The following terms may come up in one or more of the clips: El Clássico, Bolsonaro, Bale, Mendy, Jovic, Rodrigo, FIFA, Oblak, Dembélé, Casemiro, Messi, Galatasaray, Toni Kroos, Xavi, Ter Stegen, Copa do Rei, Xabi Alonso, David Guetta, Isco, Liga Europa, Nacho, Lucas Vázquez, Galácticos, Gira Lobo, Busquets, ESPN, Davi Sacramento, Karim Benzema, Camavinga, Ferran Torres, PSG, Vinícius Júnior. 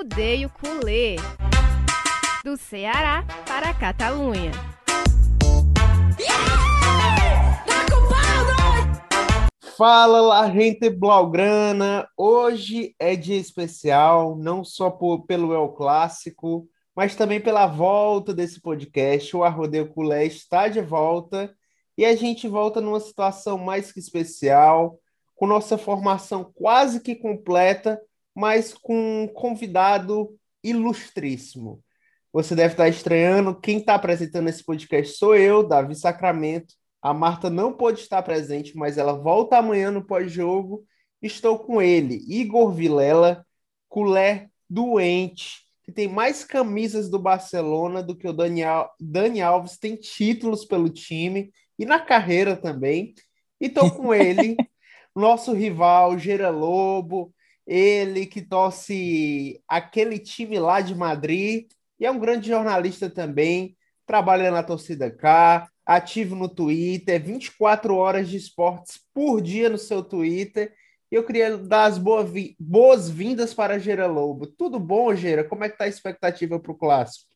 Odeio Culé. Do Ceará para a Catalunha. Fala lá, gente blaugrana! Hoje é dia especial, não só pelo El Clássico, mas também pela volta desse podcast. O Odeio Culé está de volta e a gente volta numa situação mais que especial, com nossa formação quase que completa, mas com um convidado ilustríssimo. Você deve estar estranhando, quem está apresentando esse podcast sou eu, Davi Sacramento. A Marta não pôde estar presente, mas ela volta amanhã no pós-jogo. Estou com ele, Igor Vilela, culé doente, que tem mais camisas do Barcelona do que o Dani Alves, tem títulos pelo time e na carreira também. E estou com ele, nosso rival, Gira Lobo, ele que torce aquele time lá de Madrid. E é um grande jornalista também, trabalha na Torcida K, ativo no Twitter, 24 horas de esportes por dia no seu Twitter. E eu queria dar as boas-vindas para a Gira Lobo. Tudo bom, Gira? Como é que está a expectativa para o Clássico?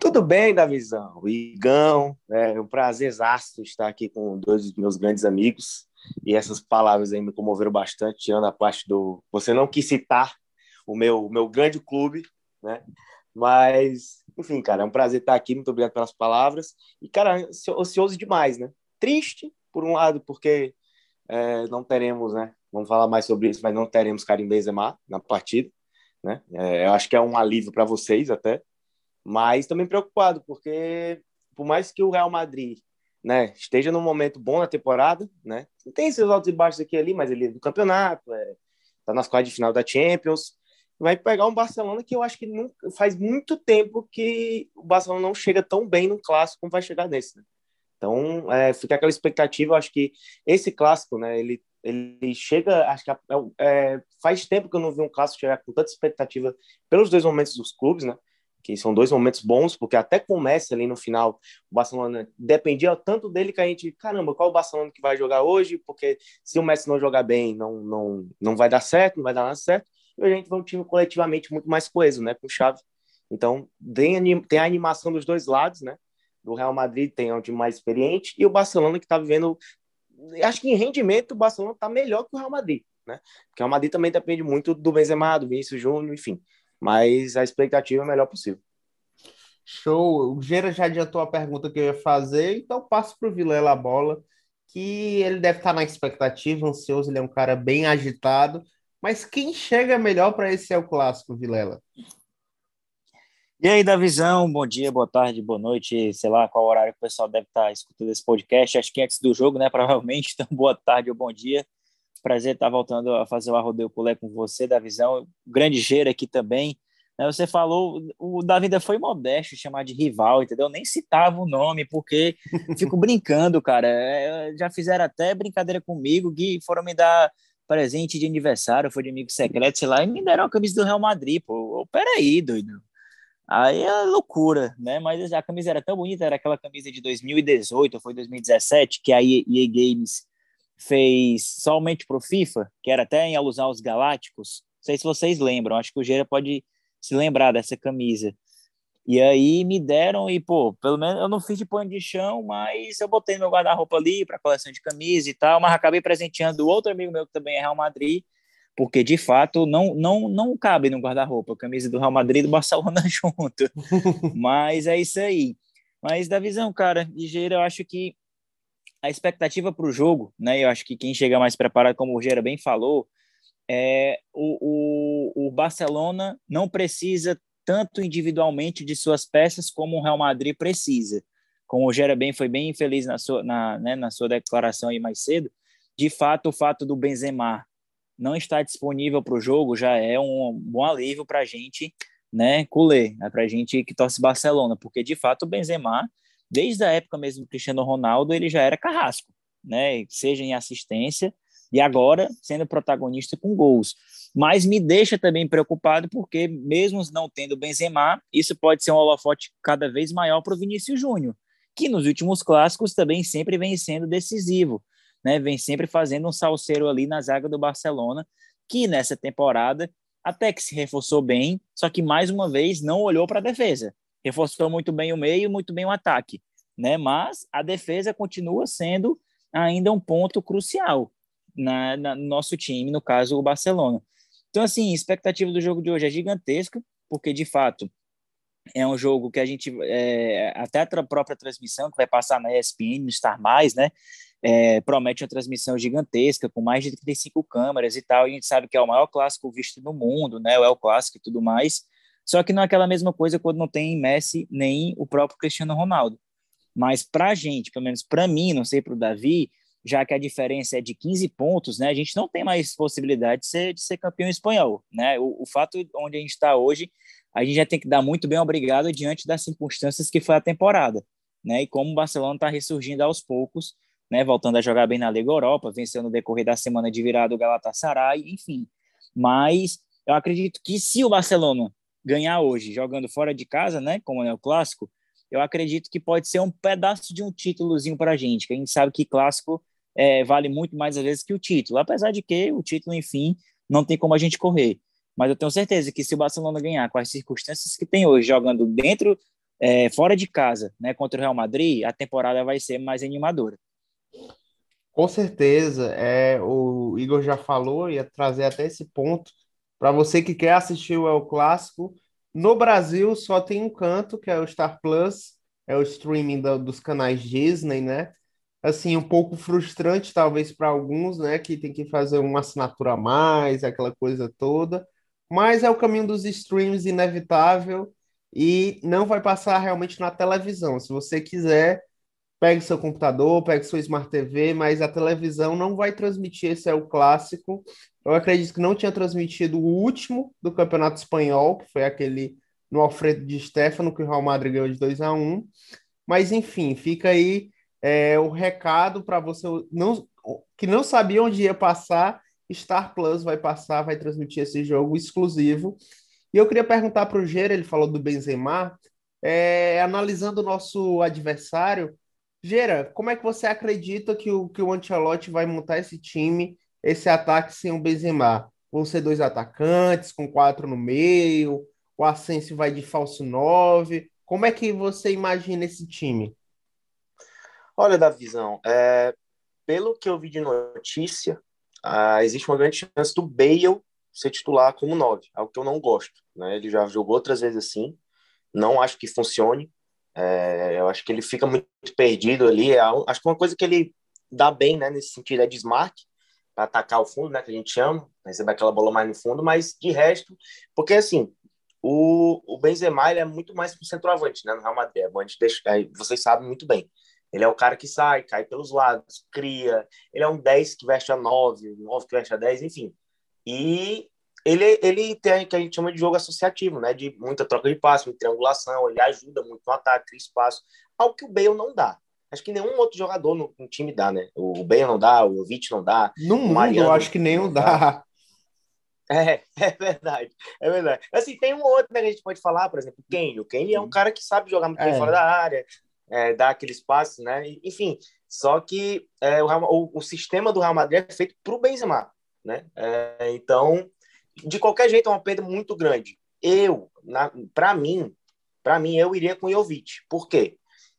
Tudo bem, Davizão. Igão, é um prazerzaço estar aqui com dois dos meus grandes amigos. E essas palavras aí me comoveram bastante, tirando a parte do... Você não quis citar o meu grande clube, né? Mas, enfim, cara, é um prazer estar aqui, muito obrigado pelas palavras. E, cara, ansioso demais, né? Triste, por um lado, porque não teremos, né? Vamos falar mais sobre isso, mas não teremos Karim Benzema na partida, né? Eu acho que é um alívio para vocês até, mas também preocupado, porque por mais que o Real Madrid, né, esteja num momento bom na temporada, né? Tem seus altos e baixos aqui e ali, mas ele é do campeonato, tá nas quartas de final da Champions... Vai pegar um Barcelona que eu acho que nunca, faz muito tempo que o Barcelona não chega tão bem no clássico como vai chegar nesse, né? Então, fica aquela expectativa. Eu acho que esse clássico, né, ele chega... Acho que faz tempo que eu não vi um clássico chegar com tanta expectativa pelos dois momentos dos clubes, né? Que são dois momentos bons, porque até começa ali no final, o Barcelona dependia tanto dele que a gente, caramba, qual o Barcelona que vai jogar hoje? Porque se o Messi não jogar bem, não vai dar certo, não vai dar nada certo. E a gente vai um time coletivamente muito mais coeso, né, com o Xavi. Então, tem a animação dos dois lados, né? Do Real Madrid tem um time mais experiente e o Barcelona que está vivendo... Acho que em rendimento o Barcelona está melhor que o Real Madrid, né? Porque o Real Madrid também depende muito do Benzema, do Vinícius Júnior, enfim. Mas a expectativa é a melhor possível. Show! O Gera já adiantou a pergunta que eu ia fazer, então passo para o Vilela a bola, que ele deve estar na expectativa, ansioso, ele é um cara bem agitado. Mas quem chega melhor para esse El Clássico, Vilela? E aí, Davizão, bom dia, boa tarde, boa noite, sei lá qual horário que o pessoal deve estar escutando esse podcast, acho que antes do jogo, né, provavelmente, então boa tarde ou bom dia, prazer estar voltando a fazer o Odeio Culé com você, Davizão, grande Gira aqui também, você falou, o Davi ainda foi modesto chamar de rival, entendeu? Nem citava o nome, porque fico brincando, cara, já fizeram até brincadeira comigo, Gui, foram me dar... presente de aniversário, foi de amigo secreto, sei lá, e me deram a camisa do Real Madrid, pô, peraí, doido, aí é loucura, né, mas a camisa era tão bonita, era aquela camisa de 2018, ou foi 2017, que a EA Games fez somente pro FIFA, que era até em alusão aos Galácticos, não sei se vocês lembram, acho que o Gira pode se lembrar dessa camisa, e aí me deram, e pô, pelo menos eu não fiz de pano de chão, mas eu botei meu guarda-roupa ali para coleção de camisa e tal, mas acabei presenteando outro amigo meu que também é Real Madrid, porque de fato não cabe no guarda-roupa a camisa do Real Madrid e do Barcelona junto, mas é isso aí. Mas Davizão, cara, e Gira, eu acho que a expectativa para o jogo, né, eu acho que quem chega mais preparado, como o Gira bem falou, é o Barcelona não precisa tanto individualmente de suas peças como o Real Madrid precisa. Como o Gira foi bem infeliz na sua declaração aí mais cedo, de fato, o fato do Benzema não estar disponível para o jogo já é um bom alívio para a gente, né, culé, né, para a gente que torce Barcelona, porque de fato o Benzema, desde a época mesmo do Cristiano Ronaldo, ele já era carrasco, né, seja em assistência e agora sendo protagonista com gols. Mas me deixa também preocupado porque, mesmo não tendo Benzema, isso pode ser um holofote cada vez maior para o Vinícius Júnior, que nos últimos clássicos também sempre vem sendo decisivo, né? Vem sempre fazendo um salseiro ali na zaga do Barcelona, que nessa temporada até que se reforçou bem, só que mais uma vez não olhou para a defesa. Reforçou muito bem o meio, muito bem o ataque, né? Mas a defesa continua sendo ainda um ponto crucial no nosso time, no caso o Barcelona. Então, assim, a expectativa do jogo de hoje é gigantesca, porque, de fato, é um jogo que a gente, até a própria transmissão, que vai passar na ESPN, no Star+, né, promete uma transmissão gigantesca, com mais de 35 câmeras e tal, e a gente sabe que é o maior clássico visto no mundo, né, o El Clássico e tudo mais, só que não é aquela mesma coisa quando não tem Messi nem o próprio Cristiano Ronaldo. Mas pra gente, pelo menos pra mim, não sei pro Davi, já que a diferença é de 15 pontos, né, a gente não tem mais possibilidade de ser campeão espanhol, né, o fato onde a gente está hoje, a gente já tem que dar muito bem obrigado diante das circunstâncias que foi a temporada, né, e como o Barcelona está ressurgindo aos poucos, né, voltando a jogar bem na Liga Europa, vencendo no decorrer da semana de virada o Galatasaray, enfim, mas eu acredito que se o Barcelona ganhar hoje, jogando fora de casa, né, como é o clássico, eu acredito que pode ser um pedaço de um títulozinho para a gente, que a gente sabe que clássico vale muito mais às vezes que o título, apesar de que o título, enfim, não tem como a gente correr. Mas eu tenho certeza que se o Barcelona ganhar com as circunstâncias que tem hoje, jogando dentro, fora de casa, né, contra o Real Madrid, a temporada vai ser mais animadora. Com certeza, o Igor já falou, ia trazer até esse ponto, para você que quer assistir o El Clássico, no Brasil só tem um canto, que é o Star Plus, é o streaming dos canais Disney, né? Assim, um pouco frustrante, talvez, para alguns, né, que tem que fazer uma assinatura a mais, aquela coisa toda, mas é o caminho dos streams inevitável e não vai passar realmente na televisão. Se você quiser, pegue seu computador, pegue sua Smart TV, mas a televisão não vai transmitir esse El Clássico. Eu acredito que não tinha transmitido o último do Campeonato Espanhol, que foi aquele no Alfredo Di Stéfano, que o Real Madrid ganhou de 2-1, mas, enfim, fica aí o recado para você que não sabia onde ia passar. Star Plus vai passar, vai transmitir esse jogo exclusivo. E eu queria perguntar para o Gira, ele falou do Benzema, analisando o nosso adversário. Gira, como é que você acredita que o Ancelotti vai montar esse time, esse ataque sem o Benzema? Vão ser 2 atacantes, com 4 no meio, o Asensio vai de falso 9. Como é que você imagina esse time? Olha, Davizão, pelo que eu vi de notícia, existe uma grande chance do Bale ser titular como 9, algo que eu não gosto, né? Ele já jogou outras vezes assim, não acho que funcione, eu acho que ele fica muito perdido ali, acho que uma coisa que ele dá bem, né, nesse sentido é desmarque, para atacar o fundo, né, que a gente chama, receber aquela bola mais no fundo, mas de resto, porque assim, o Benzema ele é muito mais para o centroavante, né, no Real Madrid, vocês sabem muito bem. Ele é o cara que sai, cai pelos lados, cria. Ele é um 10 que veste a 9, 9 que veste a 10, enfim. E ele tem o que a gente chama de jogo associativo, né? De muita troca de passe, muita triangulação. Ele ajuda muito no ataque, cria espaço. Algo que o Bale não dá. Acho que nenhum outro jogador no time dá, né? O Bale não dá, o Jovic não dá. No mundo, Mariano, eu acho que nenhum dá. É verdade. Assim, tem um outro, né, que a gente pode falar, por exemplo, o Kane. O Kane é um cara que sabe jogar muito bem fora da área, dar aqueles passes, né? Enfim, só que o sistema do Real Madrid é feito para o Benzema, né? Então, de qualquer jeito, é uma perda muito grande. Para mim, eu iria com o Jovic. Por quê?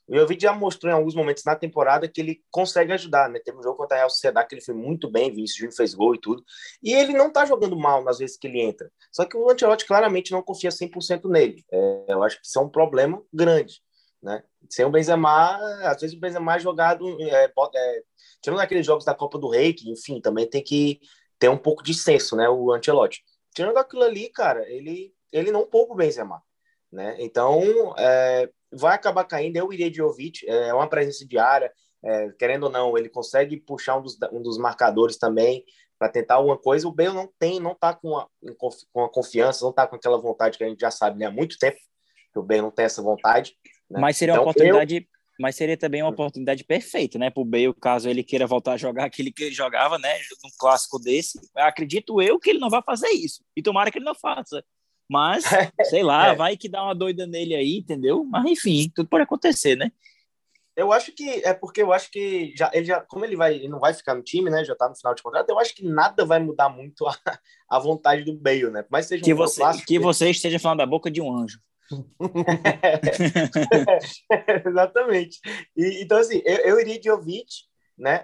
O Jovic já mostrou em alguns momentos na temporada que ele consegue ajudar, né? Teve um jogo contra a Real Sociedade que ele foi muito bem, Vinícius Júnior fez gol e tudo, e ele não tá jogando mal nas vezes que ele entra. Só que o Ancelotti claramente não confia 100% nele. Eu acho que isso é um problema grande, né? Sem o Benzema, às vezes o Benzema é jogado, tirando aqueles jogos da Copa do Rei, que, enfim, também tem que ter um pouco de senso, né, o Ancelotti. Tirando aquilo ali, cara, ele não poupa o Benzema, né? Então, vai acabar caindo, eu iria de Jovic, é uma presença diária, querendo ou não, ele consegue puxar um dos marcadores também, para tentar alguma coisa. O Bale não tá com a confiança, não tá com aquela vontade que a gente já sabe, né, há muito tempo, que o Bale não tem essa vontade. Né? Mas seria mas seria também uma oportunidade perfeita, né, para o Bale, caso ele queira voltar a jogar aquele que ele jogava, né, um clássico desse. Acredito eu que ele não vai fazer isso, e tomara que ele não faça, mas, sei lá, vai que dá uma doida nele aí, entendeu? Mas enfim, tudo pode acontecer, né? Eu acho que é porque eu acho que ele já como ele não vai ficar no time, né? Já tá no final de contrato. Eu acho que nada vai mudar muito a vontade do Bale, né? Mas seja que você esteja falando da boca de um anjo. Exatamente. E, então assim, eu iria de Jovic, né?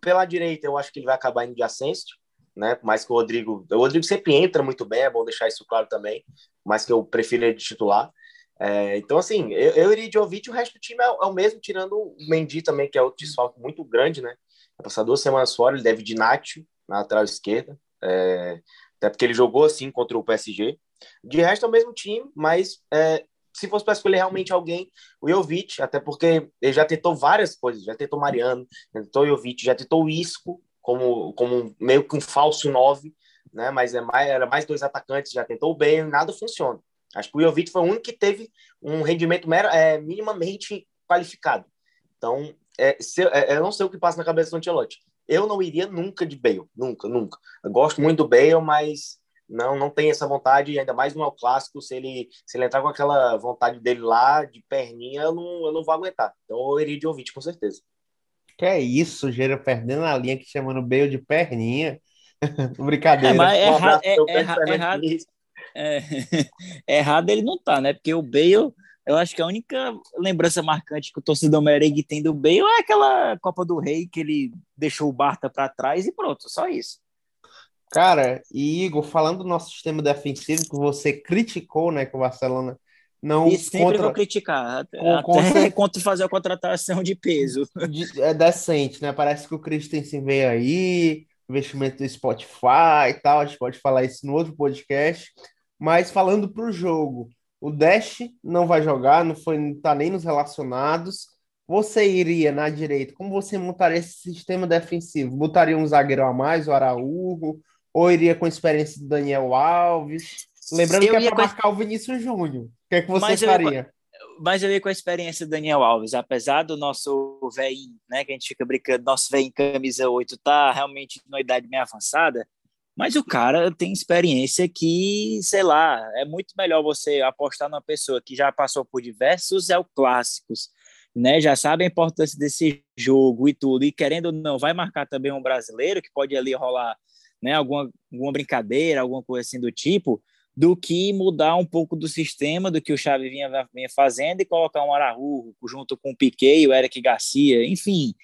Pela direita, eu acho que ele vai acabar indo de Asensio, né? Mas que o Rodrigo sempre entra muito bem, é bom deixar isso claro também. Mas que eu prefiro ele de titular. Então, assim, eu iria de Jovic, o resto do time é o mesmo, tirando o Mendy também, que é outro desfalque muito grande, né? Vai passar 2 semanas fora, ele deve de Nacho, na lateral esquerda, até porque ele jogou assim contra o PSG. De resto é o mesmo time, mas se fosse para escolher realmente alguém, o Jovic, até porque ele já tentou várias coisas, já tentou Mariano, já tentou Jovic, já tentou o Isco, como meio que um falso 9, né? Mas era mais 2 atacantes, já tentou bem, nada funciona. Acho que o Jovic foi o único que teve um rendimento minimamente qualificado. Então, eu não sei o que passa na cabeça do Ancelotti. Eu não iria nunca de Bale, nunca, nunca. Eu gosto muito do Bale, mas não tem essa vontade, ainda mais no El Clássico, se ele entrar com aquela vontade dele lá, de perninha, eu não vou aguentar. Então, eu iria de Jovic, com certeza. Que é isso, Gera, perdendo a linha, que chamando Bale de perninha. Brincadeira. Mas errado. Errado ele não tá, né? Porque o Bale, eu acho que a única lembrança marcante que o torcedor merengue tem do Bale é aquela Copa do Rei que ele deixou o Barça pra trás e pronto, só isso. Cara, e Igor, falando do nosso sistema defensivo que você criticou, né? Que o Barcelona não... E sempre vou criticar, até quanto fazer a contratação de peso. É decente, né? Parece que o Christensen veio aí, investimento do Spotify e tal, a gente pode falar isso no outro podcast. Mas falando para o jogo, o Dash não vai jogar, não tá nem nos relacionados. Você iria na direita, como você montaria esse sistema defensivo? Botaria um zagueiro a mais, o Araújo, ou iria com a experiência do Daniel Alves? Lembrando que é para marcar o Vinícius Júnior. O que é que você faria? Mas eu ia com a experiência do Daniel Alves, apesar do nosso velhinho, né, que a gente fica brincando, nosso velhinho camisa 8 tá realmente numa idade meio avançada, mas o cara tem experiência que, sei lá, é muito melhor você apostar numa pessoa que já passou por diversos El Clássicos, né, já sabe a importância desse jogo e tudo, e querendo ou não, vai marcar também um brasileiro que pode ali rolar, né, alguma brincadeira, alguma coisa assim do tipo, do que mudar um pouco do sistema, do que o Xavi vinha fazendo e colocar um Araújo junto com o Piquet, o Eric Garcia, enfim,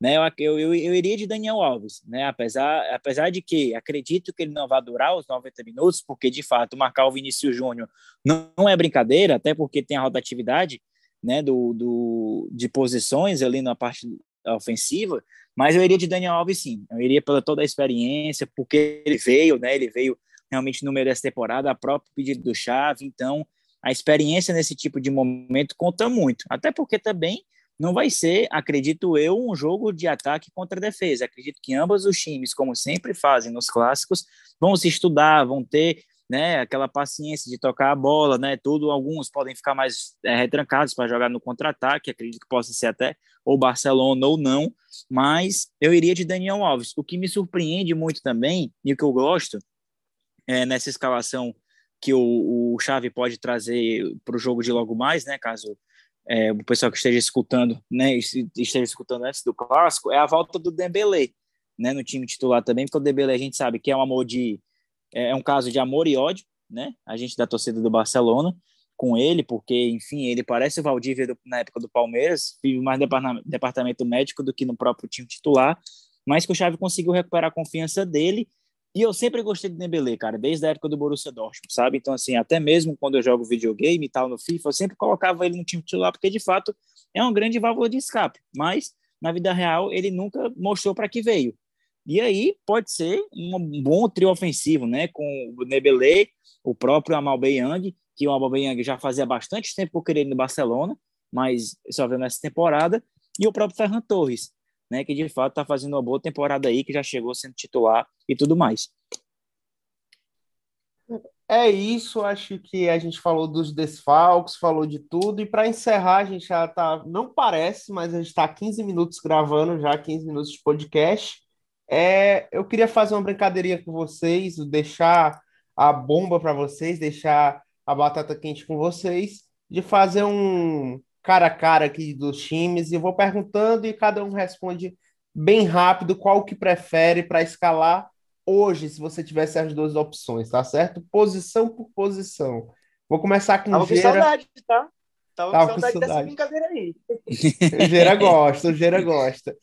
né, eu iria de Daniel Alves, né, apesar de que acredito que ele não vai durar os 90 minutos, porque de fato marcar o Vinícius Júnior não é brincadeira, até porque tem a rotatividade, né, de posições ali na parte ofensiva, mas eu iria de Daniel Alves sim, eu iria pela toda a experiência, porque ele veio realmente no meio dessa temporada, a própria pedido do Xavi, então a experiência nesse tipo de momento conta muito, até porque também não vai ser, acredito eu, um jogo de ataque contra defesa, acredito que ambos os times, como sempre fazem nos clássicos, vão se estudar, vão ter, né, aquela paciência de tocar a bola, né, tudo, alguns podem ficar mais retrancados para jogar no contra-ataque, acredito que possa ser até ou Barcelona ou não, mas eu iria de Daniel Alves, o que me surpreende muito também, e o que eu gosto, nessa escalação que o Xavi pode trazer para o jogo de logo mais, né, caso o pessoal que esteja escutando, né, esteja escutando antes do clássico, é a volta do Dembélé, né, no time titular também, porque o Dembélé a gente sabe que é um amor é um caso de amor e ódio, né, a gente da torcida do Barcelona com ele, porque, enfim, ele parece o Valdívia na época do Palmeiras, vive mais no departamento médico do que no próprio time titular, mas que o Xavi conseguiu recuperar a confiança dele. E eu sempre gostei do Dembélé, cara, desde a época do Borussia Dortmund, sabe? Então, assim, até mesmo quando eu jogo videogame e tal no FIFA, eu sempre colocava ele no time titular, porque, de fato, é uma grande válvula de escape. Mas, na vida real, ele nunca mostrou para que veio. E aí, pode ser um bom trio ofensivo, né? Com o Dembélé, o próprio Aubameyang, que o Aubameyang já fazia bastante tempo por querer ir no Barcelona, mas só veio nessa temporada, e o próprio Ferran Torres, né, que de fato está fazendo uma boa temporada aí, que já chegou sendo titular e tudo mais. É isso, acho que a gente falou dos desfalques, falou de tudo, e para encerrar, a gente já está, não parece, mas a gente está 15 minutos gravando já, 15 minutos de podcast. Eu queria fazer uma brincadeirinha com vocês, deixar a bomba para vocês, deixar a batata quente com vocês, de fazer cara a cara aqui dos times e vou perguntando e cada um responde bem rápido qual que prefere para escalar hoje, se você tivesse as duas opções, tá certo? Posição por posição. Vou começar com o Gira. Tava com saudade, tá? Tava com saudade dessa brincadeira aí. O Gira gosta.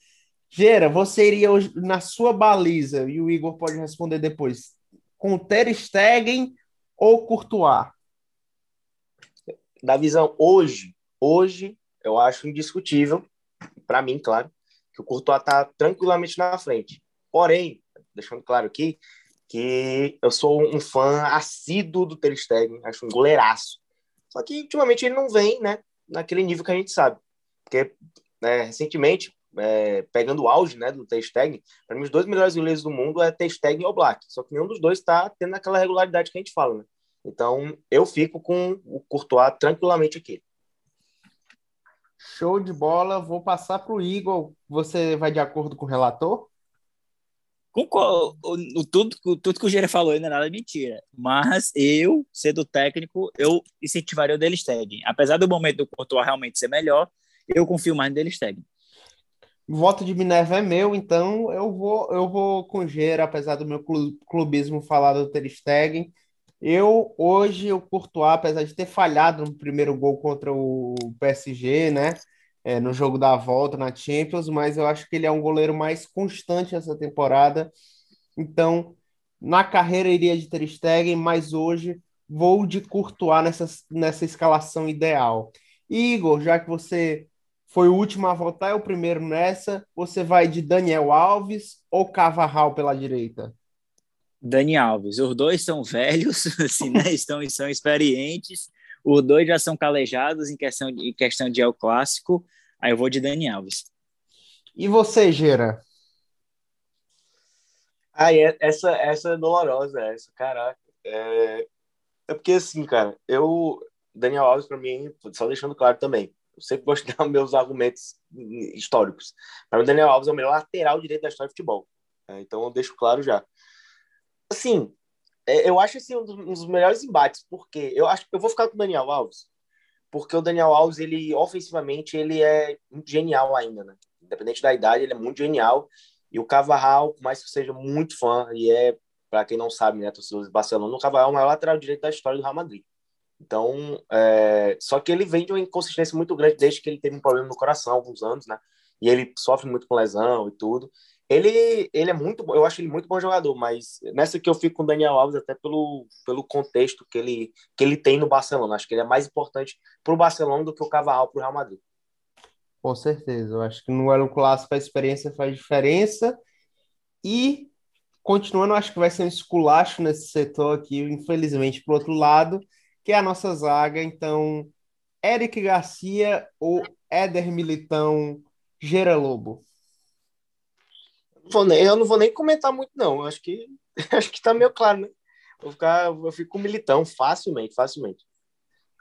Gira, você iria hoje na sua baliza, e o Igor pode responder depois, com o Ter Stegen ou Courtois? Na visão hoje, eu acho indiscutível, para mim, claro, que o Courtois está tranquilamente na frente. Porém, deixando claro aqui, que eu sou um fã assíduo do Ter Stegen, acho um goleiraço. Só que, ultimamente, ele não vem, né, naquele nível que a gente sabe. Porque, né, recentemente, pegando o auge, né, do Ter Stegen, para mim os dois melhores goleiros do mundo é Ter Stegen e Oblak, só que nenhum dos dois está tendo aquela regularidade que a gente fala, né? Então eu fico com o Courtois tranquilamente aqui. Show de bola, vou passar para o Igor. Você vai de acordo com o relator? Tudo que o Gira falou não é nada mentira, mas eu, sendo técnico, eu incentivaria o Ter Stegen, apesar do momento do Courtois realmente ser melhor, eu confio mais no Ter Stegen. Voto de Minerva é meu, então eu vou com Gira, apesar do meu clubismo falar do Ter Stegen. Hoje, o Courtois, apesar de ter falhado no primeiro gol contra o PSG, né, no jogo da volta, na Champions, mas eu acho que ele é um goleiro mais constante essa temporada. Então, na carreira, iria de Ter Stegen, mas hoje vou de Courtois nessa escalação ideal. Igor, já que você... foi o último a votar, é o primeiro nessa. Você vai de Dani Alves ou Carvajal pela direita? Dani Alves. Os dois são velhos, assim, né? São experientes. Os dois já são calejados em questão de El Clássico. Aí eu vou de Dani Alves. E você, Gira? Essa é dolorosa, essa. Caraca. É porque, assim, cara, Dani Alves, pra mim, só deixando claro também, eu sempre gosto de dar meus argumentos históricos. Para mim, o Daniel Alves é o melhor lateral direito da história de futebol. Então, eu deixo claro já. Assim, eu acho esse um dos melhores embates, porque eu vou ficar com o Daniel Alves, porque o Daniel Alves, ele, ofensivamente, ele é muito genial ainda, né? Independente da idade, ele é muito genial. E o Carvajal, por mais que eu seja muito fã, e para quem não sabe, né, torcedores do Barcelona, o Carvajal é o maior lateral direito da história do Real Madrid. Então, só que ele vem de uma inconsistência muito grande desde que ele teve um problema no coração há alguns anos, né? E ele sofre muito com lesão e tudo. Ele é muito bom, eu acho ele muito bom jogador, mas nessa que eu fico com o Daniel Alves até pelo contexto que ele tem no Barcelona. Acho que ele é mais importante para o Barcelona do que o Carvajal para o Real Madrid. Com certeza, eu acho que no El Clássico a experiência faz diferença. E, continuando, acho que vai ser um esculacho nesse setor aqui, infelizmente, para o outro lado, que é a nossa zaga. Então, Eric Garcia ou Éder Militão, Gira Lobo? Eu não vou nem comentar muito, não. Acho que tá meio claro, né? Eu fico com o Militão facilmente.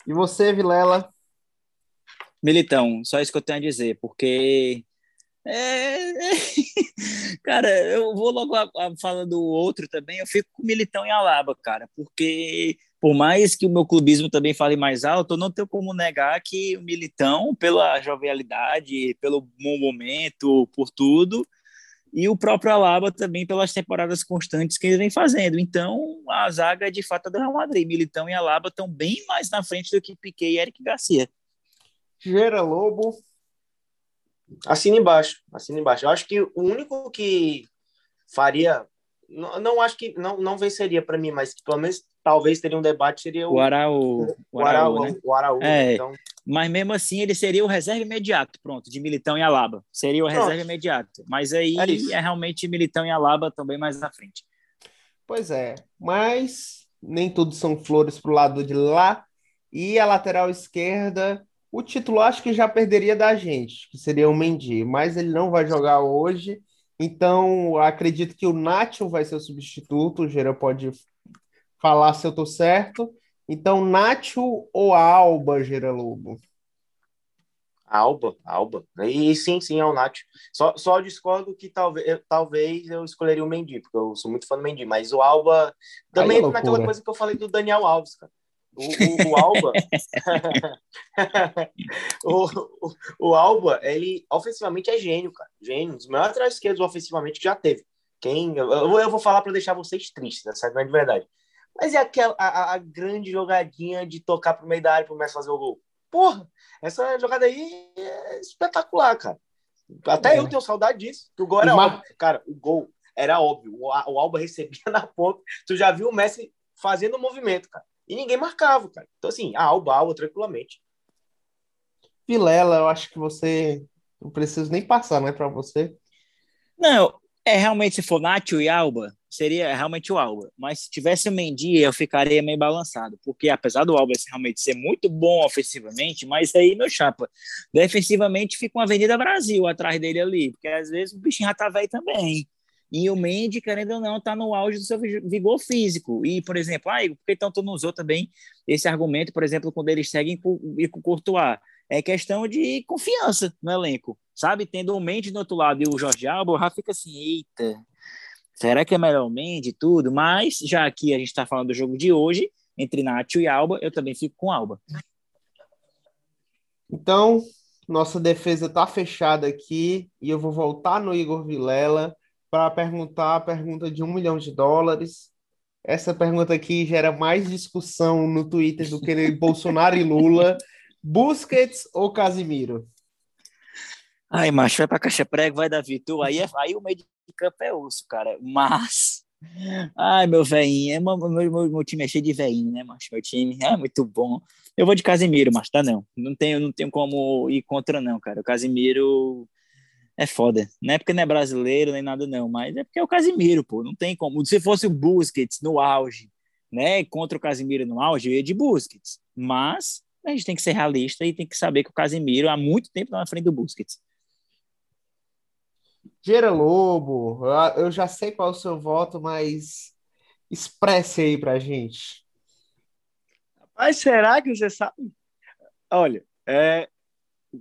E você, Vilela? Militão, só isso que eu tenho a dizer, porque... Cara, eu vou logo falando do outro também, eu fico com o Militão e Alaba, cara, porque... por mais que o meu clubismo também fale mais alto, eu não tenho como negar que o Militão, pela jovialidade, pelo bom momento, por tudo, e o próprio Alaba também pelas temporadas constantes que ele vem fazendo. Então, a zaga de fato é do Real Madrid. Militão e Alaba estão bem mais na frente do que Piquet e Eric Garcia. Gira Lobo. Assina embaixo. Eu acho que o único que faria... Não acho que... Não venceria para mim, mas que pelo menos... talvez teria um debate, seria o Araújo. O Araújo, né? Então... mas mesmo assim ele seria o reserva imediato, pronto, de Militão e Alaba. Seria o reserva imediato. Mas aí é realmente Militão e Alaba também mais na frente. Pois é, mas nem tudo são flores pro lado de lá. E a lateral esquerda, o titular acho que já perderia da gente, que seria o Mendy, mas ele não vai jogar hoje. Então, acredito que o Nacho vai ser o substituto. O Gira pode falar se eu tô certo. Então, Nacho ou Alba, Gira Lobo? Alba. E sim, é o Nacho. Só discordo que talvez eu escolheria o Mendy, porque eu sou muito fã do Mendy, mas o Alba também entra naquela coisa que eu falei do Daniel Alves, cara. O Alba, o Alba, ele ofensivamente é gênio, cara. Gênio, um dos maiores atrás esquerdos ofensivamente que já teve. Eu vou falar para deixar vocês tristes, essa grande verdade. Mas é aquela a grande jogadinha de tocar pro meio da área e pro Messi fazer o gol. Porra, essa jogada aí é espetacular, cara. Até eu tenho saudade disso. Que o gol era óbvio. Cara, o gol era óbvio. O Alba recebia na ponta. Tu já viu o Messi fazendo o movimento, cara. E ninguém marcava, cara. Então, assim, Alba, tranquilamente. Vilela, eu acho que você... Não preciso nem passar, né, pra você. Não, realmente, se for Nacho e Alba, seria realmente o Alba. Mas se tivesse o Mendy, eu ficaria meio balançado. Porque, apesar do Alba realmente ser muito bom ofensivamente, mas aí, meu chapa, defensivamente fica uma Avenida Brasil atrás dele ali. Porque, às vezes, o bichinho já tá velho também. E o Mendy, querendo ou não, tá no auge do seu vigor físico. E, por exemplo, porque então tu não usou também esse argumento, por exemplo, quando eles seguem com o Courtois. É questão de confiança no elenco, sabe? Tendo o Mendy do outro lado e o Jorge Alba, já fica assim, eita, será que é melhor o Mendy e tudo? Mas, já que a gente tá falando do jogo de hoje, entre Nacho e Alba, eu também fico com Alba. Então, nossa defesa tá fechada aqui, e eu vou voltar no Igor Vilela, para perguntar a pergunta de $1 milhão. Essa pergunta aqui gera mais discussão no Twitter do que Bolsonaro e Lula. Busquets ou Casemiro? Ai, macho, vai pra caixa prego, vai, Davi. Tu, aí o meio de campo é osso, cara. Mas, ai, meu velhinho, meu time é cheio de velhinho, né, macho? Meu time é muito bom. Eu vou de Casemiro, macho, tá não. Não tenho como ir contra, não, cara. O Casemiro... É foda. Não é porque não é brasileiro nem nada, não. Mas é porque é o Casemiro, pô. Não tem como. Se fosse o Busquets no auge, né? Contra o Casemiro no auge, eu ia de Busquets. Mas a gente tem que ser realista e tem que saber que o Casemiro há muito tempo tá na frente do Busquets. Gira Lobo, eu já sei qual é o seu voto, mas expresse aí pra gente. Mas será que você sabe? Olha,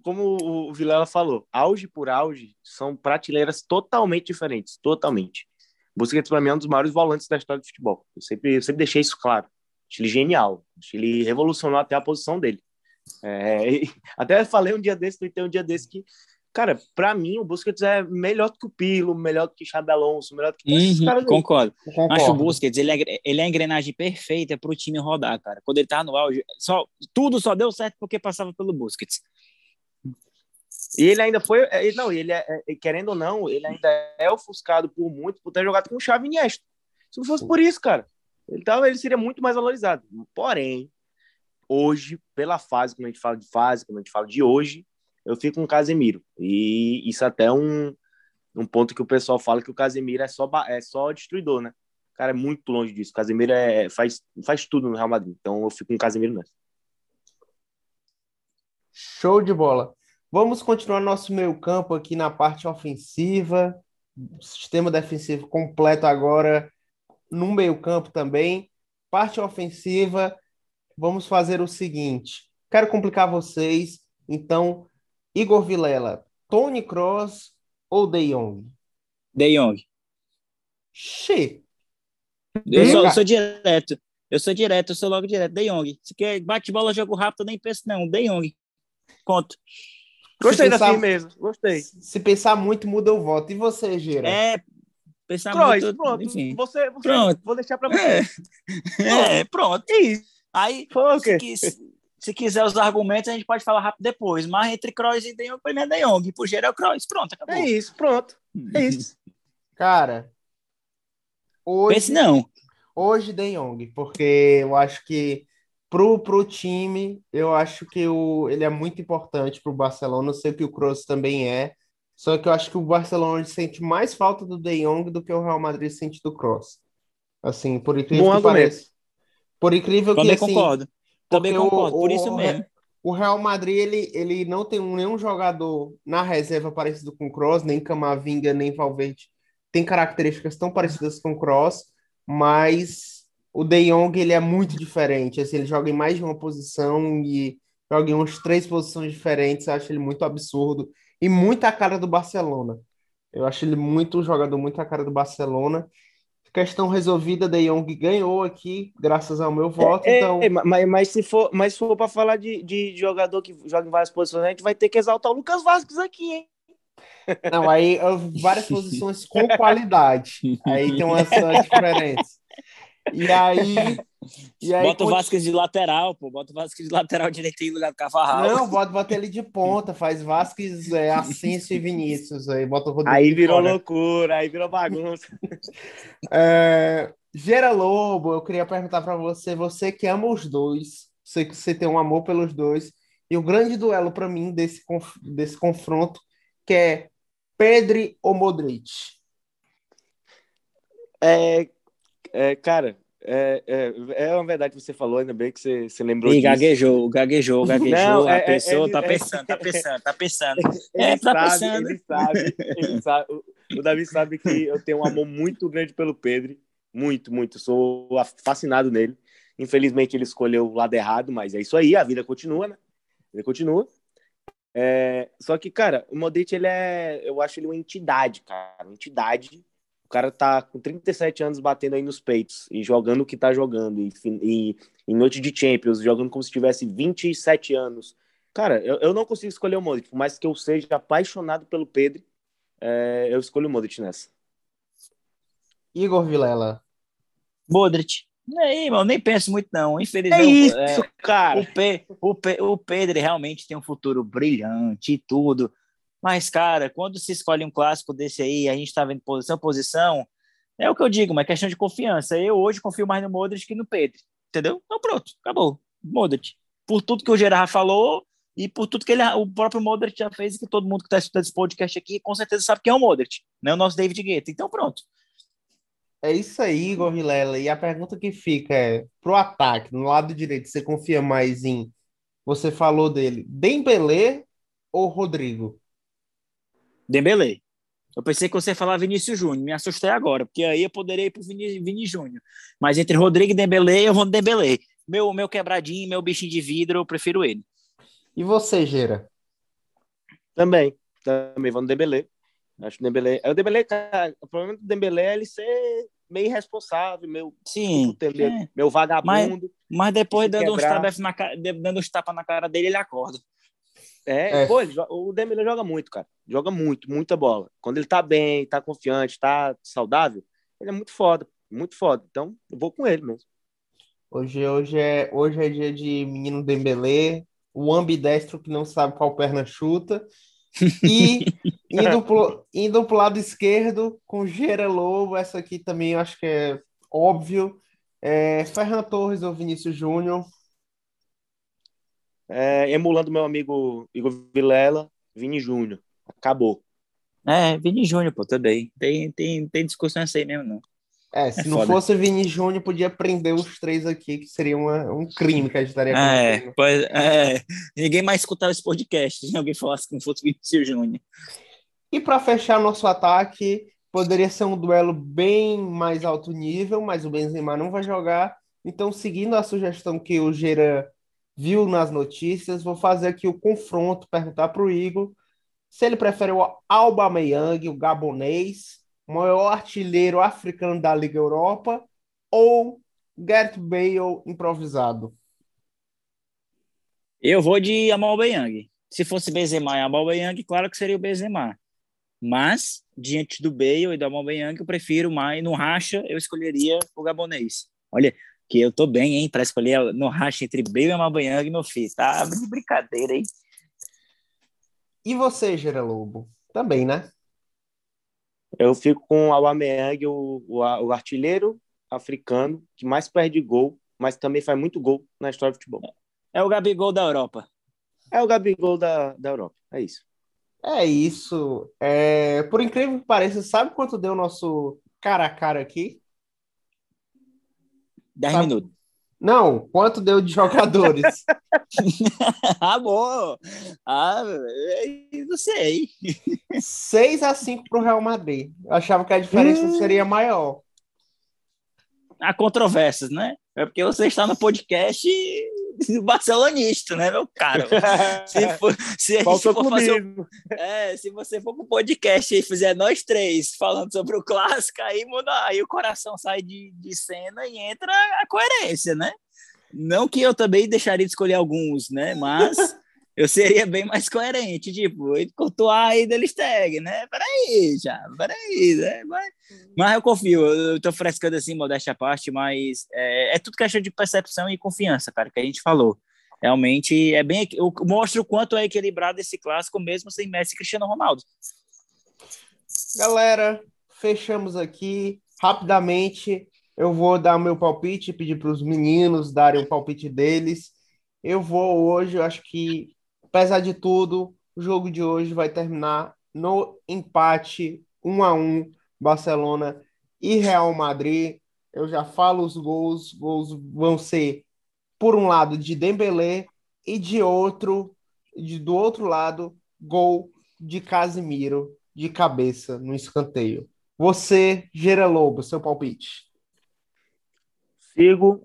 como o Vilela falou, auge por auge são prateleiras totalmente diferentes, totalmente. Busquets, para mim, é um dos maiores volantes da história do futebol. Eu sempre deixei isso claro. Acho ele genial. Acho ele revolucionou até a posição dele. Até falei um dia desse que, cara, para mim, o Busquets é melhor do que o Pirlo, melhor do que o Xabi Alonso, melhor do que esses caras. Concordo. Acho o Busquets, ele é a engrenagem perfeita para o time rodar, cara. Quando ele tá no auge, tudo só deu certo porque passava pelo Busquets. E ele ainda foi... Não, ele é, querendo ou não, ele ainda é ofuscado por muito por ter jogado com o Xavi e Iniesta. Se não fosse por isso, cara, ele seria muito mais valorizado. Porém, hoje, pela fase, quando a gente fala de fase, quando a gente fala de hoje, eu fico com o Casemiro. E isso até é um ponto que o pessoal fala que o Casemiro é só destruidor, né? O cara é muito longe disso. O Casemiro faz tudo no Real Madrid. Então, eu fico com o Casemiro mesmo. Show de bola. Vamos continuar nosso meio-campo aqui na parte ofensiva, sistema defensivo completo agora no meio-campo também. Parte ofensiva, vamos fazer o seguinte, quero complicar vocês, então, Igor Vilela, Toni Kroos ou De Jong? De Jong. Xê. Eu sou logo direto, De Jong. Se quer bate bola, jogo rápido, nem penso não, De Jong, conto. Gostei da firmeza, gostei. Se pensar muito, muda o voto. E você, Gira? Pensar Kroos, muito... Pronto, enfim. Você, pronto. Vou deixar pra você. Pronto. Aí, se quiser os argumentos, a gente pode falar rápido depois. Mas entre Kroos e De Jong, primeiro é De Jong. Pro Gira é o Kroos. Pronto, acabou. É isso. Cara, hoje... Pense não. Hoje, De Jong, porque eu acho que Pro time, eu acho que ele é muito importante para o Barcelona. Eu sei que o Kroos também é, só que eu acho que o Barcelona sente mais falta do De Jong do que o Real Madrid sente do Kroos. Assim, por incrível que pareça. Por incrível que assim, também concordo, por isso mesmo. O Real Madrid, ele não tem nenhum jogador na reserva parecido com o Kroos, nem Camavinga, nem Valverde. Tem características tão parecidas com o Kroos, mas... O De Jong, ele é muito diferente, assim, ele joga em mais de uma posição e joga em umas 3 posições diferentes, eu acho ele muito absurdo e muito a cara do Barcelona. Eu acho ele muito um jogador, muito a cara do Barcelona. Questão resolvida, De Jong ganhou aqui, graças ao meu voto. Então... Mas se for para falar de jogador que joga em várias posições, a gente vai ter que exaltar o Lucas Vázquez aqui, hein? Não, aí várias posições com qualidade. Aí tem uma certa diferença. E aí bota o Vázquez de lateral, pô. Bota o Vázquez de lateral direito no lugar do Carvajal. Não, bota ele de ponta. Faz Vázquez, Asensio e Vinícius. Aí bota o Rodrigo. Aí virou loucura, aí virou bagunça. Gira Lobo, eu queria perguntar para você. Você que ama os dois, sei que você tem um amor pelos dois. E o grande duelo para mim desse confronto, que é Pedri ou Modric? Cara... É uma verdade que você falou, ainda bem que você lembrou disso. E gaguejou. Tá pensando. Ele sabe. O Davi sabe que eu tenho um amor muito grande pelo Pedri. Muito, muito. Sou fascinado nele. Infelizmente, ele escolheu o lado errado, mas é isso aí. A vida continua, né? Ele continua. Só que, cara, o Modric, eu acho ele uma entidade, cara. Uma entidade. O cara tá com 37 anos batendo aí nos peitos e jogando o que tá jogando e em noite de Champions, jogando como se tivesse 27 anos. Cara, eu não consigo escolher o Modric, por mais que eu seja apaixonado pelo Pedri, eu escolho o Modric nessa. Igor Vilela. Modric. Aí, mano, nem penso muito não, infelizmente. É isso, cara. O Pedri realmente tem um futuro brilhante e tudo. Mas, cara, quando se escolhe um clássico desse aí, a gente tá vendo posição, é o que eu digo, mas é questão de confiança. Eu hoje confio mais no Modric que no Pedri, entendeu? Então pronto, acabou. Modric. Por tudo que o Gerard falou e por tudo que o próprio Modric já fez e que todo mundo que tá escutando esse podcast aqui com certeza sabe quem é o Modric, né? O nosso David Guetta. Então pronto. É isso aí, Igor Vilela. E a pergunta que fica é, pro ataque, no lado direito, você confia mais em, você falou dele, Dembélé ou Rodrigo? Dembélé. Eu pensei que você falava Vinícius Júnior, me assustei agora, porque aí eu poderia ir pro Vinícius Júnior. Mas entre Rodrigo e Dembélé, eu vou no Dembélé. Meu quebradinho, meu bichinho de vidro, eu prefiro ele. E você, Gira? Também vou no Dembélé. Acho que o Dembélé, cara, o problema do Dembélé é ele ser meio irresponsável, meu vagabundo. Mas depois dando uns tapas na cara dele, ele acorda. Pô, o Dembélé joga muito, cara. Joga muito, muita bola. Quando ele tá bem, tá confiante, tá saudável, ele é muito foda, muito foda. Então, eu vou com ele mesmo. Hoje é dia de menino Dembélé, o ambidestro que não sabe qual perna chuta. E indo pro lado esquerdo com Gira Lobo, essa aqui também eu acho que é óbvio. Ferran Torres ou Vinícius Júnior? Emulando meu amigo Igor Vilela, Vini Júnior. Acabou. Vini Júnior, pô, também. Tem discussão essa aí mesmo, não. Se não fosse Vini Júnior, podia prender os três aqui, que seria um crime que a gente estaria cometendo. Ninguém mais escutava esse podcast, se alguém falasse que não fosse Vinícius Júnior. E para fechar nosso ataque, poderia ser um duelo bem mais alto nível, mas o Benzema não vai jogar. Então, seguindo a sugestão que o Gira viu nas notícias, vou fazer aqui o confronto, perguntar para o Igor se ele prefere o Aubameyang, o gabonês, o maior artilheiro africano da Liga Europa, ou Gareth Bale improvisado. Eu vou de Aubameyang. Se fosse Benzema e Aubameyang, claro que seria o Benzema. Mas, diante do Bale e do Aubameyang, eu prefiro mais. No racha, eu escolheria o gabonês. Olha... que eu tô bem, hein, pra escolher no racha entre Bale e Aubameyang, meu filho. Tá de brincadeira, hein? E você, Gira Lobo? Também, né? Eu fico com o Aubameyang, o artilheiro africano que mais perde gol, mas também faz muito gol na história do futebol. É o Gabigol da Europa. É o Gabigol da Europa, é isso. É isso. Por incrível que pareça, sabe quanto deu o nosso cara a cara aqui? 10 minutos. Não, quanto deu de jogadores? Amor! Eu não sei. 6-5 pro Real Madrid. Eu achava que a diferença seria maior. Há controvérsias, né? É porque você está no podcast e barcelonista, né, meu caro? Se você for pro podcast e fizer nós três falando sobre o clássico, aí muda, aí o coração sai de cena e entra a coerência, né? Não que eu também deixaria de escolher alguns, né? Mas eu seria bem mais coerente, tipo, Courtois e De Stegen, né? Peraí, né? Mas eu confio, eu tô frescando assim, modéstia à parte, mas é tudo questão de percepção e confiança, cara, que a gente falou. Realmente, é bem, mostra o quanto é equilibrado esse clássico, mesmo sem Messi e Cristiano Ronaldo. Galera, fechamos aqui, rapidamente, eu vou dar meu palpite, pedir para os meninos darem o palpite deles. Eu vou hoje, eu acho que, apesar de tudo, o jogo de hoje vai terminar no empate 1-1, Barcelona e Real Madrid. Eu já falo os gols vão ser, por um lado, de Dembélé e do outro lado, gol de Casemiro de cabeça no escanteio. Você, Gira Lobo, seu palpite. Sigo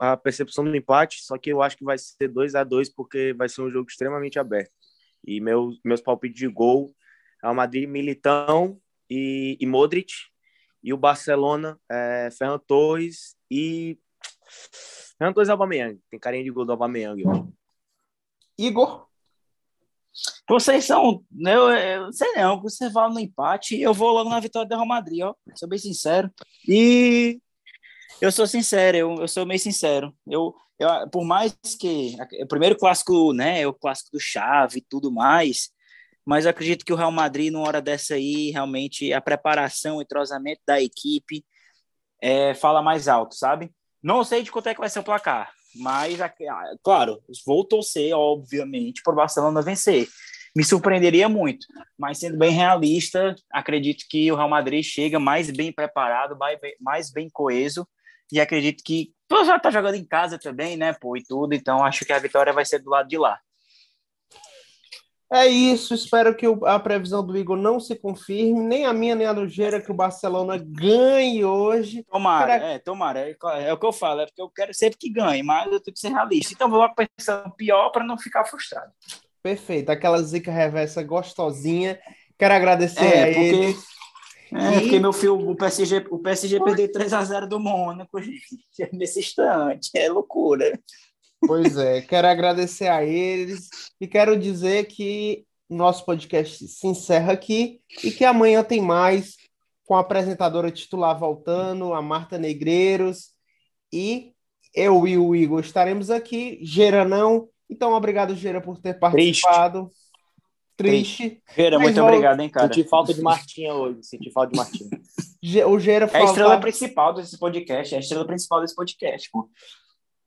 a percepção do empate, só que eu acho que vai ser 2-2, porque vai ser um jogo extremamente aberto. E meus palpites de gol, Real Madrid, Militão e Modric, e o Barcelona, Ferran Torres e Aubameyang. Tem carinha de gol do Aubameyang. Igor? Vocês são... Eu não sei não, você fala no empate, eu vou logo na vitória do Real Madrid, ó. Sou bem sincero. E... eu sou sincero, eu sou meio sincero. Eu, por mais que... o primeiro clássico, né, é o clássico do Xavi e tudo mais, mas eu acredito que o Real Madrid, numa hora dessa aí, realmente, a preparação, o entrosamento da equipe fala mais alto, sabe? Não sei de quanto é que vai ser o placar, mas, claro, vou torcer, obviamente, para o Barcelona vencer. Me surpreenderia muito, mas sendo bem realista, acredito que o Real Madrid chega mais bem preparado, mais bem coeso, e acredito que tu já tá jogando em casa também, né, pô, e tudo, então acho que a vitória vai ser do lado de lá. É isso, espero que a previsão do Igor não se confirme, nem a minha, nem a do Gera, que o Barcelona ganhe hoje. Tomara, é o que eu falo, é porque eu quero sempre que ganhe, mas eu tenho que ser realista, então vou logo pensar no pior para não ficar frustrado. Perfeito, aquela zica reversa gostosinha, quero agradecer a ele. Porque meu filho, o PSG perdeu 3-0 do Mônaco, gente, nesse instante, é loucura. Pois é, quero agradecer a eles e quero dizer que nosso podcast se encerra aqui e que amanhã tem mais com a apresentadora titular voltando, a Marta Negreiros, e eu e o Igor estaremos aqui, Geranão. Então, obrigado, Gira, por ter participado. Triste. Gira, muito obrigado, hein, cara. Senti falta de Martinha hoje. O Gira falta... a estrela principal desse podcast. Pô.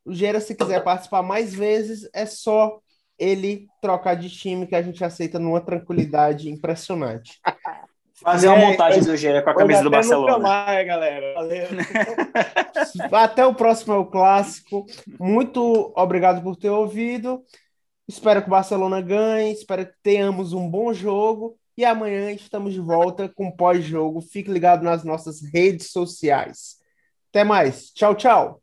O Gira, se quiser participar mais vezes, é só ele trocar de time, que a gente aceita numa tranquilidade impressionante. Fazer uma montagem do Gira com a camisa do Barcelona. Lá, galera. Valeu. Até o próximo El Clássico. Muito obrigado por ter ouvido. Espero que o Barcelona ganhe. Espero que tenhamos um bom jogo. E amanhã estamos de volta com pós-jogo. Fique ligado nas nossas redes sociais. Até mais. Tchau, tchau.